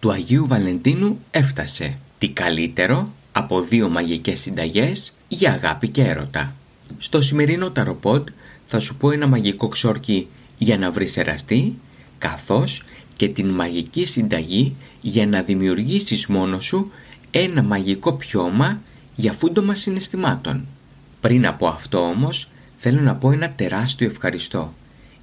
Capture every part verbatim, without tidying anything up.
του Αγίου Βαλεντίνου έφτασε. Τι καλύτερο από δύο μαγικές συνταγές για αγάπη και έρωτα. Στο σημερινό ταροπότ θα σου πω ένα μαγικό ξόρκι για να βρεις εραστή, καθώς και την μαγική συνταγή για να δημιουργήσεις μόνος σου ένα μαγικό πιώμα για φούντομα συναισθημάτων. Πριν από αυτό όμως θέλω να πω ένα τεράστιο ευχαριστώ.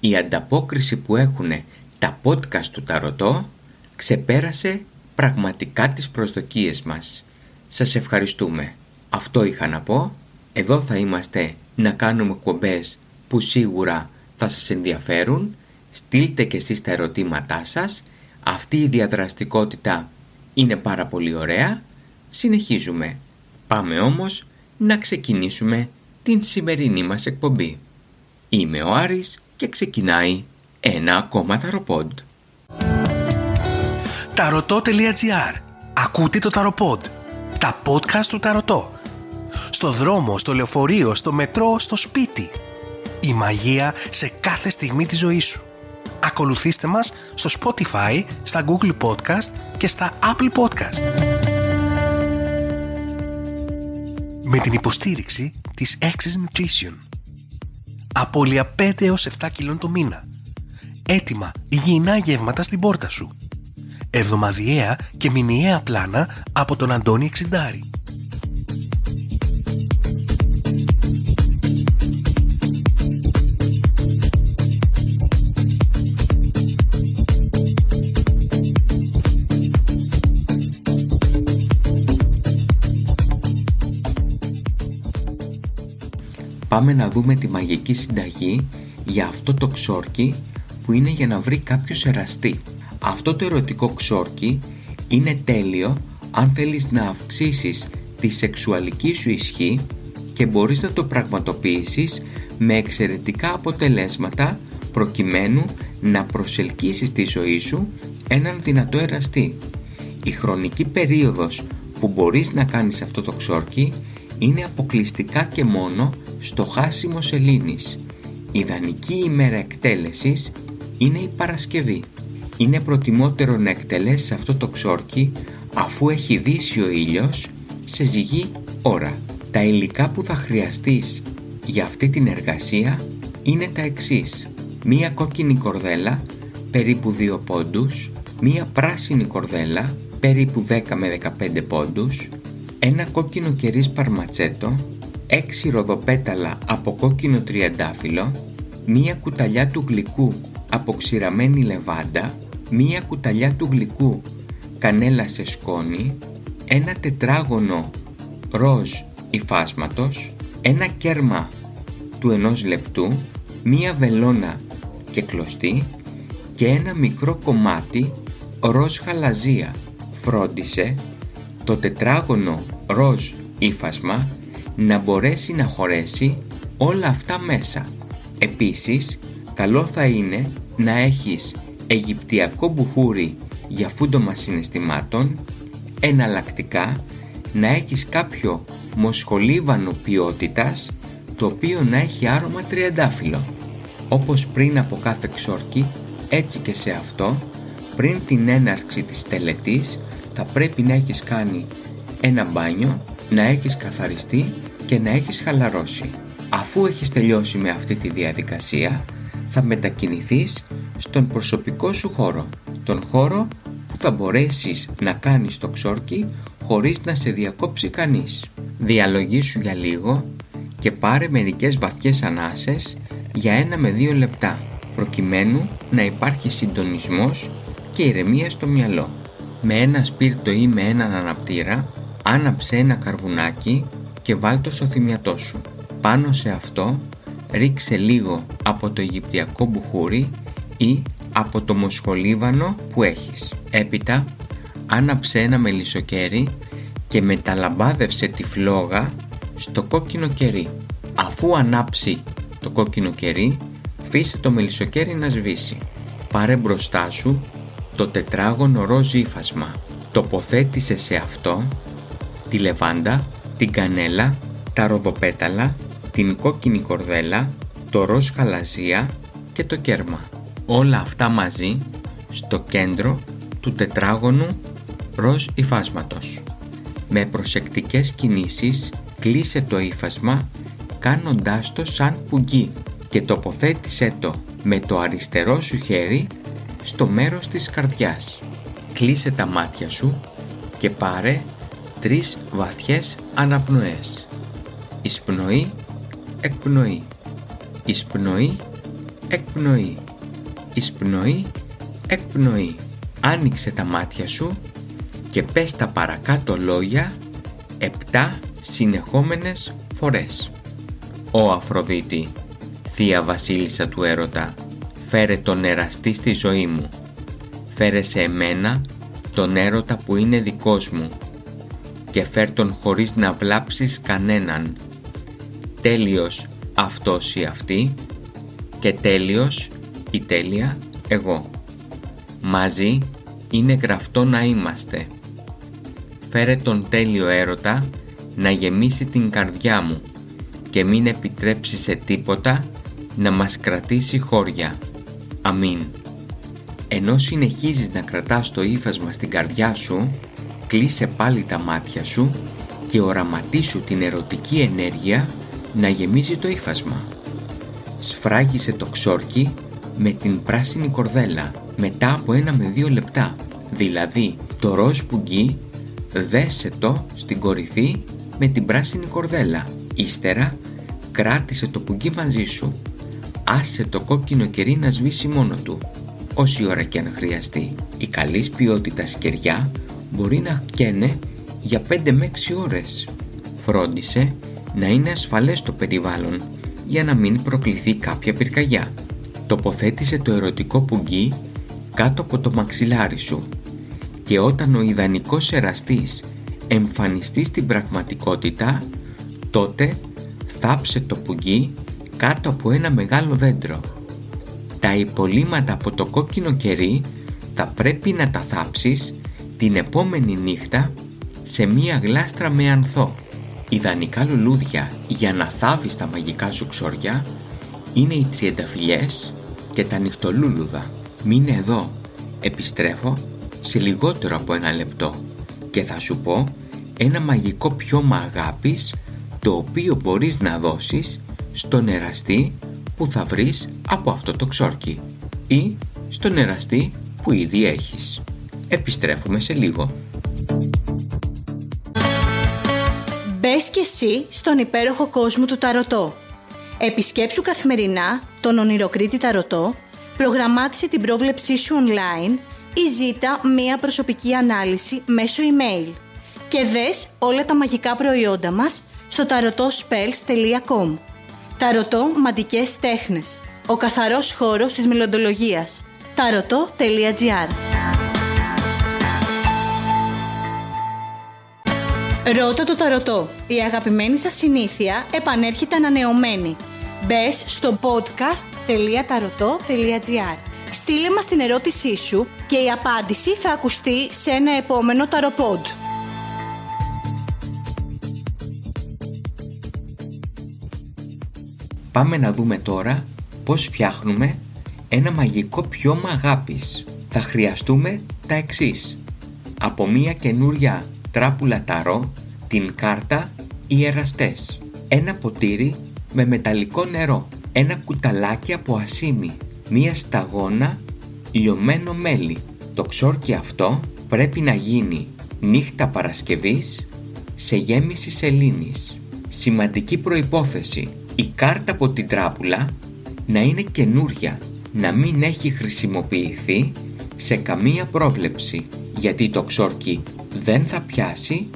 Η ανταπόκριση που έχουν τα podcast του Ταρωτό ξεπέρασε πραγματικά τις προσδοκίες μας. Σας ευχαριστούμε. Αυτό είχα να πω. Εδώ θα είμαστε να κάνουμε εκπομπές που σίγουρα θα σας ενδιαφέρουν. Στείλτε και εσείς τα ερωτήματά σας. Αυτή η διαδραστικότητα είναι πάρα πολύ ωραία. Συνεχίζουμε. Πάμε όμως να ξεκινήσουμε την σημερινή μας εκπομπή. Είμαι ο Άρης και ξεκινάει ένα ακόμα ταροπόντ. Ταρωτό.gr. Ακούτε το ταροπόντ. Τα podcast του Ταρωτό. Στο δρόμο, στο λεωφορείο, στο μετρό, στο σπίτι. Η μαγεία σε κάθε στιγμή της ζωής σου. Ακολουθήστε μας στο Spotify, στα Google Podcast και στα Apple Podcast. Με την υποστήριξη της Exist Nutrition. Απώλεια πέντε έως επτά κιλών το μήνα. Έτοιμα υγιεινά γεύματα στην πόρτα σου. Εβδομαδιαία και μηνιαία πλάνα από τον Αντώνη Εξιντάρη. Πάμε να δούμε τη μαγική συνταγή για αυτό το ξόρκι που είναι για να βρει κάποιος εραστή. Αυτό το ερωτικό ξόρκι είναι τέλειο αν θέλεις να αυξήσεις τη σεξουαλική σου ισχύ και μπορείς να το πραγματοποιήσεις με εξαιρετικά αποτελέσματα προκειμένου να προσελκύσεις τη ζωή σου έναν δυνατό εραστή. Η χρονική περίοδος που μπορείς να κάνεις αυτό το ξόρκι είναι αποκλειστικά και μόνο στο χάσιμο σελήνης. Η ιδανική ημέρα εκτέλεσης είναι η Παρασκευή. Είναι προτιμότερο να εκτελέσεις αυτό το ξόρκι αφού έχει δύσει ο ήλιος σε ζυγή ώρα. Τα υλικά που θα χρειαστείς για αυτή την εργασία είναι τα εξής. Μία κόκκινη κορδέλα περίπου δύο πόντους, μία πράσινη κορδέλα περίπου δέκα με δεκαπέντε πόντους, ένα κόκκινο κερί σπαρματσέτο, έξι ροδοπέταλα από κόκκινο τριαντάφυλλο, μία κουταλιά του γλυκού από ξηραμένη λεβάντα, μία κουταλιά του γλυκού κανέλα σε σκόνη, ένα τετράγωνο ροζ υφάσματος, ένα κέρμα του ενός λεπτού, μία βελόνα και κλωστή και ένα μικρό κομμάτι ροζ χαλαζία. Φρόντισε το τετράγωνο ροζ ύφασμα να μπορέσει να χωρέσει όλα αυτά μέσα. Επίσης, καλό θα είναι να έχεις αιγυπτιακό μπουχούρι για φούντομα συναισθημάτων, εναλλακτικά να έχεις κάποιο μοσχολίβανο ποιότητας, το οποίο να έχει άρωμα τριαντάφυλλο. Όπως πριν από κάθε ξόρκι, έτσι και σε αυτό, πριν την έναρξη της τελετής, θα πρέπει να έχεις κάνει ένα μπάνιο, να έχεις καθαριστεί και να έχεις χαλαρώσει. Αφού έχεις τελειώσει με αυτή τη διαδικασία, θα μετακινηθείς στον προσωπικό σου χώρο, τον χώρο που θα μπορέσεις να κάνεις το ξόρκι χωρίς να σε διακόψει κανείς. Διαλογήσου για λίγο και πάρε μερικές βαθιές ανάσες για ένα με δύο λεπτά, προκειμένου να υπάρχει συντονισμός και ηρεμία στο μυαλό. Με ένα σπίρτο ή με έναν αναπτήρα, άναψε ένα καρβουνάκι και βάλ' το στο θυμιατό σου. Πάνω σε αυτό ρίξε λίγο από το αιγυπτιακό μπουχούρι ή από το μοσχολίβανο που έχεις. Έπειτα άναψε ένα μελισσοκέρι και μεταλαμπάδευσε τη φλόγα στο κόκκινο κερί. Αφού ανάψει το κόκκινο κερί, φύσε το μελισσοκέρι να σβήσει. Πάρε μπροστά σου το τετράγωνο ροζ ύφασμα. Τοποθέτησε σε αυτό τη λεβάντα, την κανέλα, τα ροδοπέταλα, την κόκκινη κορδέλα, το ροζ χαλαζία και το κέρμα. Όλα αυτά μαζί στο κέντρο του τετράγωνου ροζ υφάσματος. Με προσεκτικές κινήσεις κλείσε το υφάσμα κάνοντάς το σαν πουγγί και τοποθέτησέ το με το αριστερό σου χέρι στο μέρος της καρδιάς. Κλείσε τα μάτια σου και πάρε τρεις βαθιές αναπνοές. Εισπνοή, εκπνοή. Εισπνοή, εκπνοή. Εισπνοή, εκπνοή. Άνοιξε τα μάτια σου και πες τα παρακάτω λόγια επτά συνεχόμενες φορές. Ω Αφροδίτη, Θεία Βασίλισσα του Έρωτα, φέρε τον εραστή στη ζωή μου. Φέρε σε εμένα τον έρωτα που είναι δικός μου και φέρ τον χωρίς να βλάψεις κανέναν. Τέλειος αυτός ή αυτή και τέλειος ή τέλεια εγώ. Μαζί είναι γραφτό να είμαστε. Φέρε τον τέλειο έρωτα να γεμίσει την καρδιά μου και μην επιτρέψει σε τίποτα να μας κρατήσει χώρια. Αμήν. Ενώ συνεχίζεις να κρατάς το ύφασμα στην καρδιά σου, κλείσε πάλι τα μάτια σου και οραματίσου την ερωτική ενέργεια να γεμίζει το ύφασμα. Σφράγισε το ξόρκι με την πράσινη κορδέλα μετά από ένα με δύο λεπτά, δηλαδή το ροζ πουγγί δέσε το στην κορυφή με την πράσινη κορδέλα. Ύστερα κράτησε το πουγγί μαζί σου, άσε το κόκκινο κερί να σβήσει μόνο του, όση ώρα και αν χρειαστεί. Η καλής ποιότητας κεριά μπορεί να καίνε για πέντε με έξι ώρες. Φρόντισε να είναι ασφαλές το περιβάλλον για να μην προκληθεί κάποια πυρκαγιά. Τοποθέτησε το ερωτικό πουγγί κάτω από το μαξιλάρι σου και όταν ο ιδανικός εραστής εμφανιστεί στην πραγματικότητα, τότε θάψε το πουγγί κάτω από ένα μεγάλο δέντρο. Τα υπολείμματα από το κόκκινο κερί θα πρέπει να τα θάψεις την επόμενη νύχτα σε μία γλάστρα με ανθό. Ιδανικά λουλούδια για να θάβεις τα μαγικά σου ξόρια είναι οι τριανταφυλλιές και τα νυχτολούλουδα. Μείνε εδώ, επιστρέφω σε λιγότερο από ένα λεπτό και θα σου πω ένα μαγικό πιώμα αγάπης, το οποίο μπορείς να δώσεις στον εραστή που θα βρεις από αυτό το ξόρκι ή στον εραστή που ήδη έχεις. Επιστρέφουμε σε λίγο. Μπες κι εσύ στον υπέροχο κόσμο του Ταρωτό. Επισκέψου καθημερινά τον ονειροκρίτη Ταρωτό, προγραμμάτισε την πρόβλεψή σου online ή ζήτα μία προσωπική ανάλυση μέσω email και δες όλα τα μαγικά προϊόντα μας στο tarotospells τελεία com. Ταρωτό μαντικές τέχνες. Ο καθαρός χώρος της μελλοντολογίας. Ταρωτό τελεία τζι άρ. Ρώτα το Ταρωτό. Η αγαπημένη σας συνήθεια επανέρχεται ανανεωμένη. Μπες στο podcast τελεία ταρωτό τελεία τζι άρ. Στείλε μας την ερώτησή σου και η απάντηση θα ακουστεί σε ένα επόμενο Ταροπόντ. Πάμε να δούμε τώρα πώς φτιάχνουμε ένα μαγικό πιώμα αγάπης. Θα χρειαστούμε τα εξής. Από μία καινούρια τράπουλα ταρό, την κάρτα οι εραστές. Ένα ποτήρι με μεταλλικό νερό. Ένα κουταλάκι από ασίμι. Μία σταγόνα λιωμένο μέλι. Το ξόρκι αυτό πρέπει να γίνει νύχτα Παρασκευής σε γέμιση σελήνης. Σημαντική προϋπόθεση: η κάρτα από την τράπουλα να είναι καινούρια, να μην έχει χρησιμοποιηθεί σε καμία πρόβλεψη, γιατί το ξόρκι δεν θα πιάσει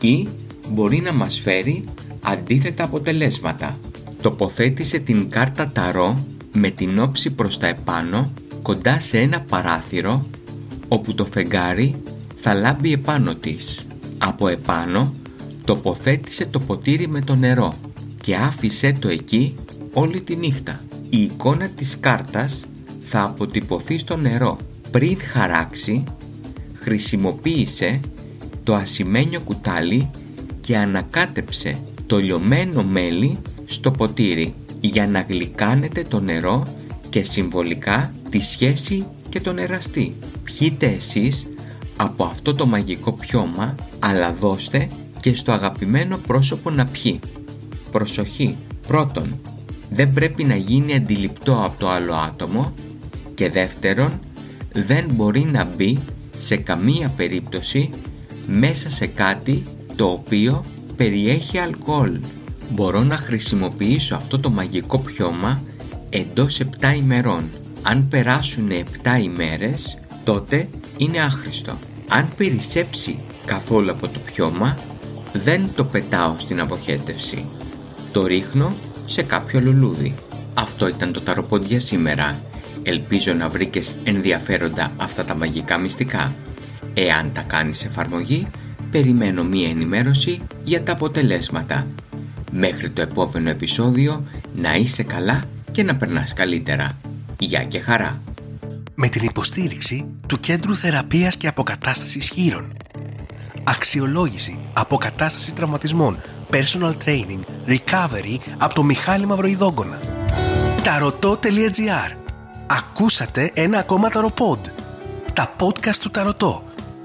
ή μπορεί να μας φέρει αντίθετα αποτελέσματα. Τοποθέτησε την κάρτα ταρό με την όψη προς τα επάνω κοντά σε ένα παράθυρο όπου το φεγγάρι θα λάμπει επάνω της. Από επάνω τοποθέτησε το ποτήρι με το νερό και άφησε το εκεί όλη τη νύχτα. Η εικόνα της κάρτας θα αποτυπωθεί στο νερό. Πριν χαράξει, χρησιμοποίησε το ασημένιο κουτάλι και ανακάτεψε το λιωμένο μέλι στο ποτήρι για να γλυκάνεται το νερό και συμβολικά τη σχέση και τον εραστή. Πιείτε εσείς από αυτό το μαγικό πιώμα, αλλά δώστε και στο αγαπημένο πρόσωπο να πιει. Προσοχή, πρώτον, δεν πρέπει να γίνει αντιληπτό από το άλλο άτομο και δεύτερον, δεν μπορεί να μπει σε καμία περίπτωση μέσα σε κάτι το οποίο περιέχει αλκοόλ. Μπορώ να χρησιμοποιήσω αυτό το μαγικό πιώμα εντός επτά ημερών. Αν περάσουν επτά ημέρες, τότε είναι άχρηστο. Αν περισσέψει καθόλου από το πιώμα, δεν το πετάω στην αποχέτευση. Το ρίχνω σε κάποιο λουλούδι. Αυτό ήταν το ταροπόντ για σήμερα. Ελπίζω να βρήκες ενδιαφέροντα αυτά τα μαγικά μυστικά. Εάν τα κάνεις εφαρμογή, περιμένω μία ενημέρωση για τα αποτελέσματα. Μέχρι το επόμενο επεισόδιο, να είσαι καλά και να περνάς καλύτερα. Γεια και χαρά! Με την υποστήριξη του Κέντρου Θεραπείας και Αποκατάστασης Χείρων. Αξιολόγηση, αποκατάσταση τραυματισμών, personal training, recovery από το Μιχάλη Μαυροϊδόγκονα. Ταρωτό.gr. Ακούσατε ένα ακόμα ταροπόντ. Τα podcast του Ταρωτό.